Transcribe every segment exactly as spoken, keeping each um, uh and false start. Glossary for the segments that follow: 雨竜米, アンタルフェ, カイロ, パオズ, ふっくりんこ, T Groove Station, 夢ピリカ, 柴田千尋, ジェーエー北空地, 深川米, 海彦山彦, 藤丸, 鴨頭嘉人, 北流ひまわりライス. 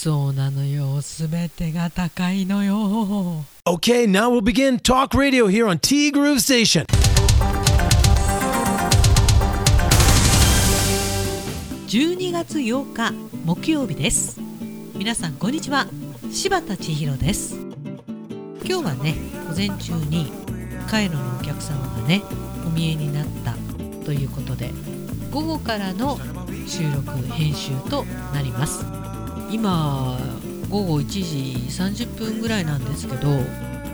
そうなのよ。すべてが高いのよ。Okay, now we'll begin Talk Radio here on T Groove Station. じゅうにがつようか木曜日です。皆さんこんにちは。柴田千尋です。今日はね、午前中にカイロのお客様がね、お見えになったということで、午後からの収録編集となります。今午後いちじさんじゅっぷんぐらいなんですけど、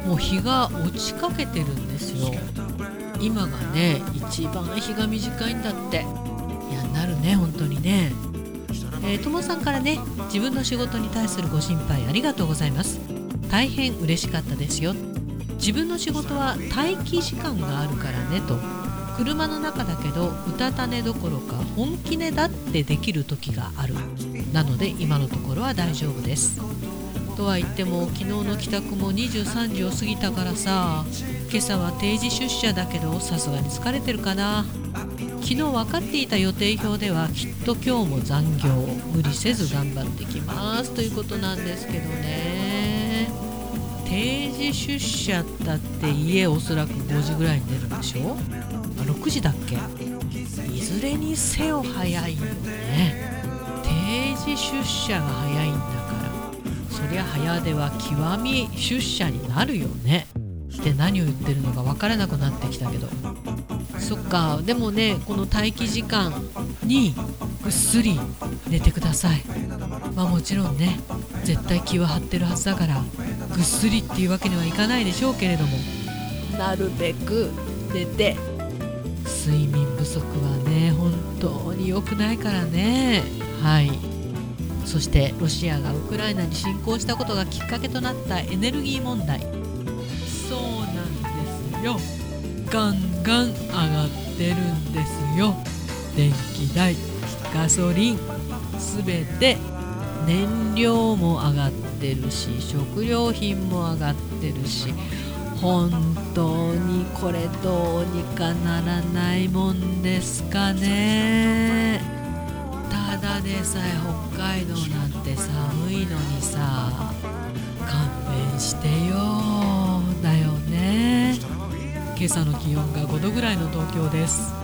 もう日が落ちかけてるんですよ。今がね一番日が短いんだって。いやなるね、本当にね。えー、友さんからね、自分の仕事に対するご心配ありがとうございます、大変嬉しかったですよ、自分の仕事は待機時間があるからねと、車の中だけどうたた寝どころか本気寝だってできる時がある、なので今のところは大丈夫です。とは言っても昨日の帰宅もにじゅうさんじを過ぎたからさ、今朝は定時出社だけどさすがに疲れてるかな。昨日分かっていた予定表ではきっと今日も残業、無理せず頑張ってきますということなんですけどね。定時出社ったって家おそらくごじぐらいに出るんでしょ、ろくじだっけ。いずれにせよ早いよね。定時出社が早いんだから、そりゃ早出は極み出社になるよねって何を言ってるのか分からなくなってきたけど、そっか。でもね、この待機時間にぐっすり寝てください。まあもちろんね、絶対気は張ってるはずだからぐっすりっていうわけにはいかないでしょうけれども、なるべく寝て、睡眠不足はね本当に良くないからね。はい。そしてロシアがウクライナに侵攻したことがきっかけとなったエネルギー問題、そうなんですよ。ガンガン上がってるんですよ。電気代、ガソリン、すべて燃料も上がってるし、食料品も上がってるし、本当にこれどうにかならないもんですかね。ただでさえ北海道なんて寒いのにさ、勘弁してよだよね。今朝の気温がごどぐらいの東京です。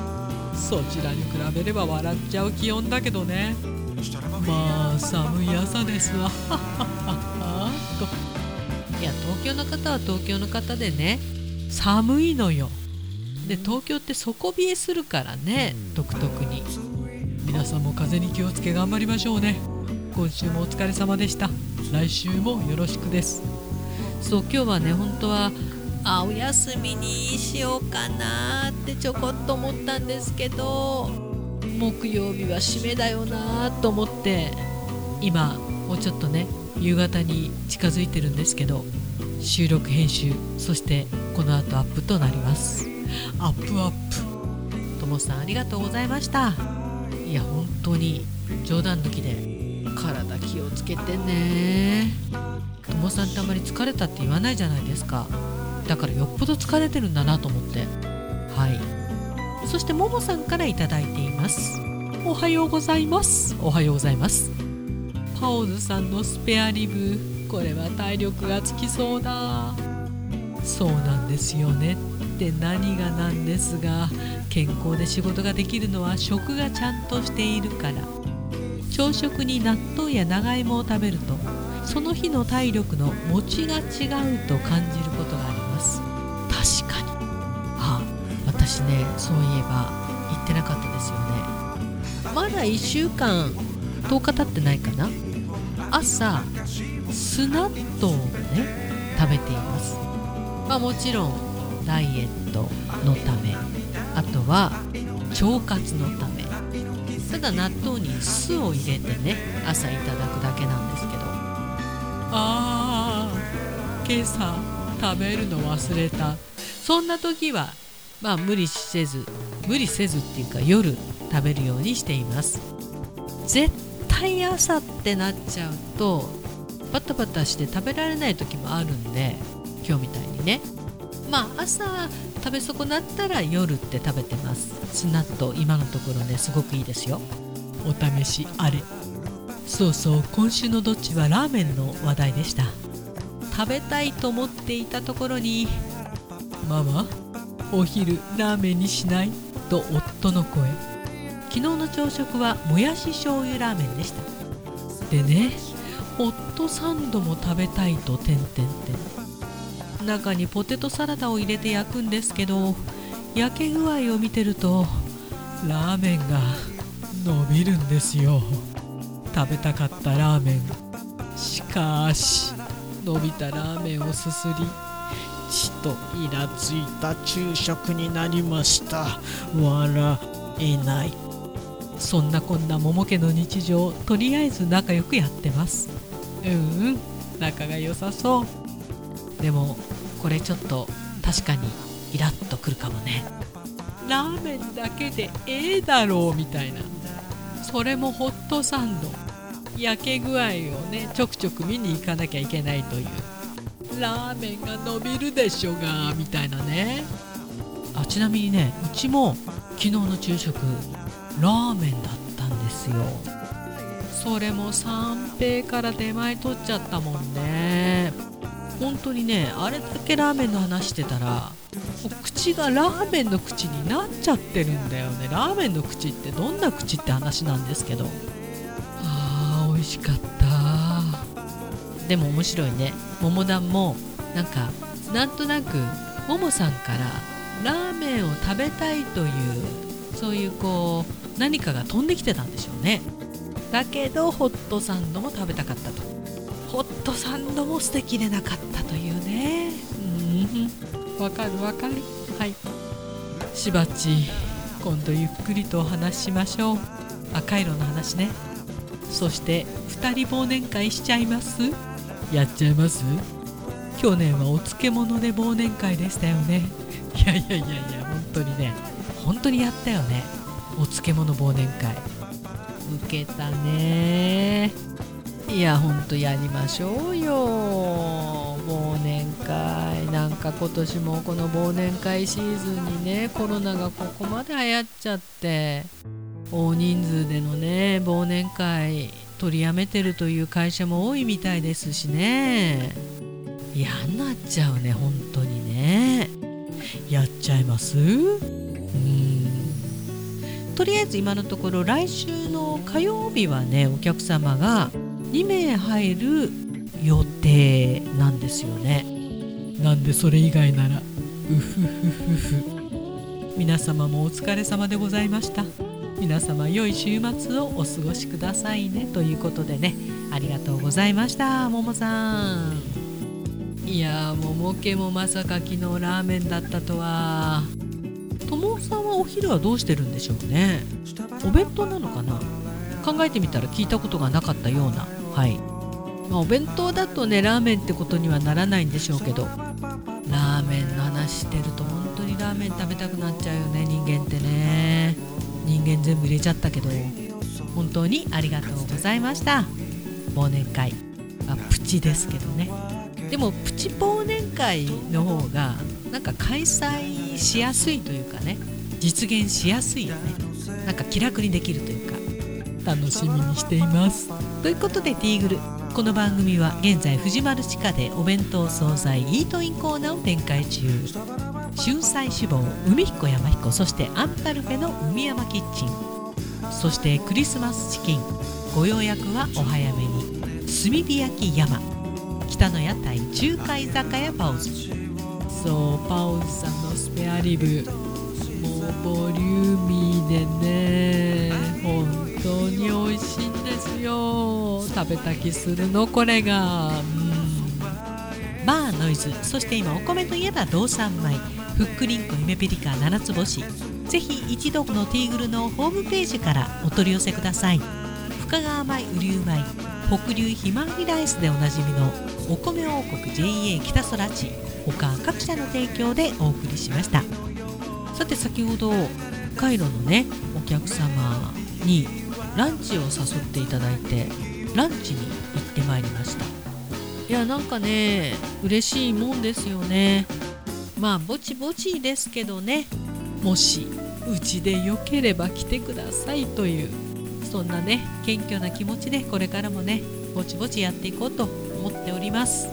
そちらに比べれば笑っちゃう気温だけどね。まあ寒い朝ですわと。いや東京の方は東京の方でね、寒いのよ。で東京って底冷えするからね、独特に。皆さんも風に気をつけ頑張りましょうね。今週もお疲れ様でした。来週もよろしくです。そう、今日はね本当はあお休みにしようかなってちょこっと思ったんですけど、木曜日は締めだよなと思って、今もうちょっとね夕方に近づいてるんですけど、収録編集、そしてこの後アップとなります。アップアップ。ともさんありがとうございました。いや本当に冗談抜きで体気をつけてね。ともさんってあまり疲れたって言わないじゃないですか。だからよっぽど疲れてるんだなと思って。はい。そしてももさんからいただいています。おはようございます。おはようございます。ハオズさんのスペアリブ、これは体力がつきそうだ。そうなんですよねって何がなんですが、健康で仕事ができるのは食がちゃんとしているから。朝食に納豆や長芋を食べると、その日の体力の持ちが違うと感じることがあります。確かに。あ、私ね、そういえば言ってなかったですよね。まだいっしゅうかんとおか経ってないかな。朝スナットをね食べています。まあもちろんダイエットのため、あとは腸活のため。ただ納豆に酢を入れてね朝いただくだけなんですけど、あー今朝食べるの忘れた、そんな時はまあ無理せず無理せずっていうか夜食べるようにしています。絶対朝ってなっちゃうとバタバタして食べられない時もあるんで、今日みたいにね、まあ朝食べ損なったら夜って食べてます。スナット今のところねすごくいいですよ。お試しあれ。そうそう、今週のどっちはラーメンの話題でした。食べたいと思っていたところに、ママお昼ラーメンにしないと夫の声。昨日の朝食はもやし醤油ラーメンでした。でね、夫三度も食べたいとてんてんてん。中にポテトサラダを入れて焼くんですけど、焼け具合を見てるとラーメンが伸びるんですよ。食べたかったラーメン、しかし伸びたラーメンをすすり、ちとイラついた昼食になりました。笑えない。そんなこんな桃家の日常、とりあえず仲良くやってます。うんうん、仲が良さそう。でもこれちょっと確かにイラッとくるかもね。ラーメンだけでええだろうみたいな。それもホットサンド。焼け具合をね、ちょくちょく見に行かなきゃいけないという。ラーメンが伸びるでしょがみたいなね。あ、ちなみにね、うちも昨日の昼食ラーメンだったんですよ。それも三平から出前取っちゃったもんね。本当にね、あれだけラーメンの話してたら口がラーメンの口になっちゃってるんだよね。ラーメンの口ってどんな口って話なんですけど、あー美味しかった。でも面白いね、ももだんもなんかなんとなくももさんからラーメンを食べたいという、そういうこう何かが飛んできてたんでしょうね。だけどホットサンドも食べたかったと。ホットサンドも捨てきれなかったというね。うん、わかるわかる。はい、しばち、今度ゆっくりとお話ししましょう。あ、カイロの話ね。そしてふたり忘年会しちゃいます？やっちゃいます？去年はお漬物で忘年会でしたよね。いやいやいやいや、本当にね、本当にやったよね、お漬物忘年会。受けたね。いや、ほんとやりましょうよ忘年会。なんか今年もこの忘年会シーズンにね、コロナがここまで流行っちゃって大人数でのね忘年会取りやめてるという会社も多いみたいですしね。嫌になっちゃうね、本当にね。やっちゃいます？うーん、とりあえず今のところ来週の火曜日はね、お客様がにめい入る予定なんですよね。なんでそれ以外ならうふふふふ。皆様もお疲れ様でございました。皆様良い週末をお過ごしくださいね、ということでね、ありがとうございました、ももさん。いやー、もも家もまさか昨日ラーメンだったとは。ともさんはお昼はどうしてるんでしょうね。お弁当なのかな。考えてみたら聞いたことがなかったような。はい、まあ、お弁当だとねラーメンってことにはならないんでしょうけど、ラーメンの話してると本当にラーメン食べたくなっちゃうよね、人間ってね。人間全部入れちゃったけど、本当にありがとうございました。忘年会、まあ、プチですけどね。でもプチ忘年会の方がなんか開催しやすいというかね、実現しやすいよね。なんか気楽にできるというか、楽しみにしています。ということで、ティーグル、この番組は現在藤丸地下でお弁当惣菜イートインコーナーを展開中。春菜志望、海彦山彦、そしてアンタルフェの海山キッチン、そしてクリスマスチキン、ご予約はお早めに。炭火焼き山、北の屋台中華居酒屋パオズ。そう、パオズさんのスペアリブ、もうボリューミーでね、本当に美味しいんですよ。食べた気するの、これが。うん、バーノイズ、そして今お米といえば道産米、ふっくりんこ夢ピリカ七つ星。ぜひ一度このティーグルのホームページからお取り寄せください。深川米、雨竜米、北流ひまわりライスでおなじみのお米王国 ジェーエー 北空地、他各社の提供でお送りしました。さて、先ほどカイロのねお客様にランチを誘っていただいてランチに行ってまいりました。いや、なんかね嬉しいもんですよね。まあぼちぼちですけどね、もしうちでよければ来てくださいという、そんなね謙虚な気持ちでこれからもねぼちぼちやっていこうと思っております。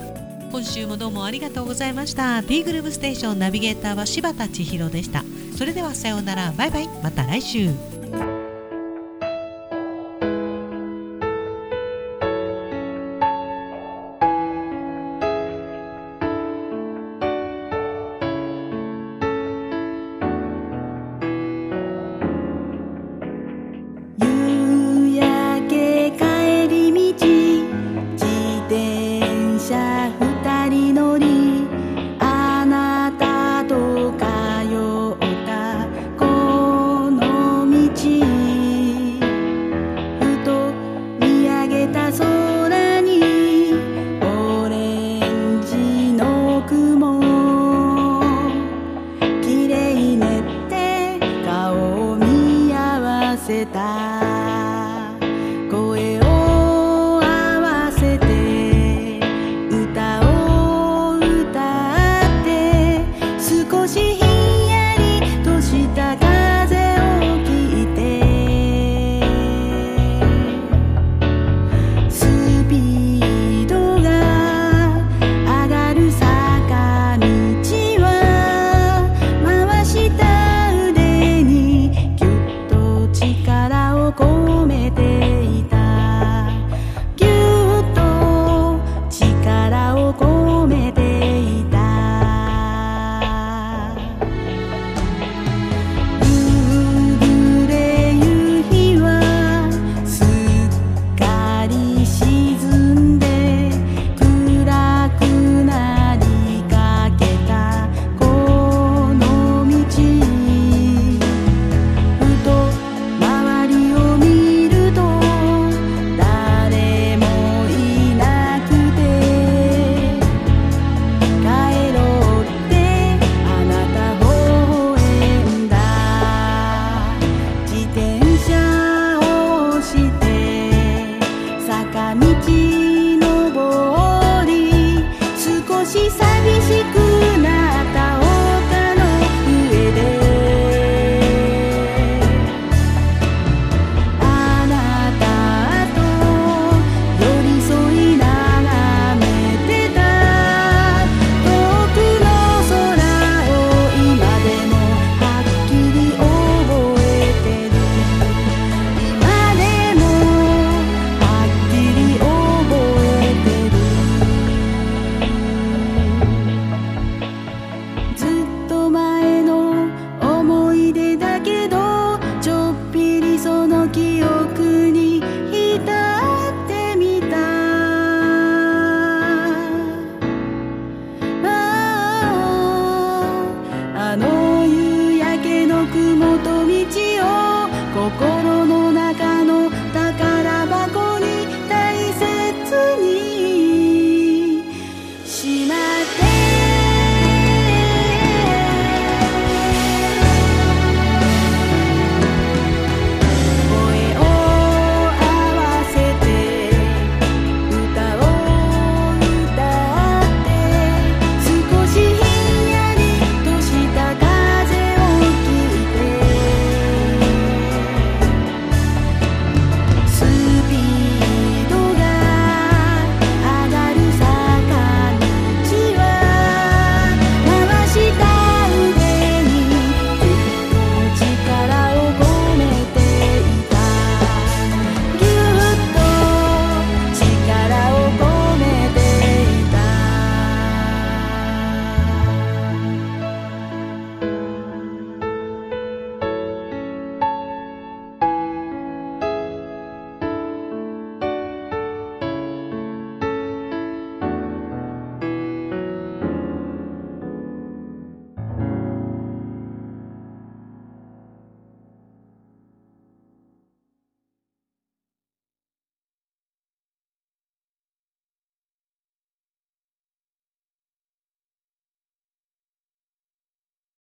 今週もどうもありがとうございました。 T Groove Station ナビゲーターは柴田千尋でした。それではさようなら、バイバイ、また来週。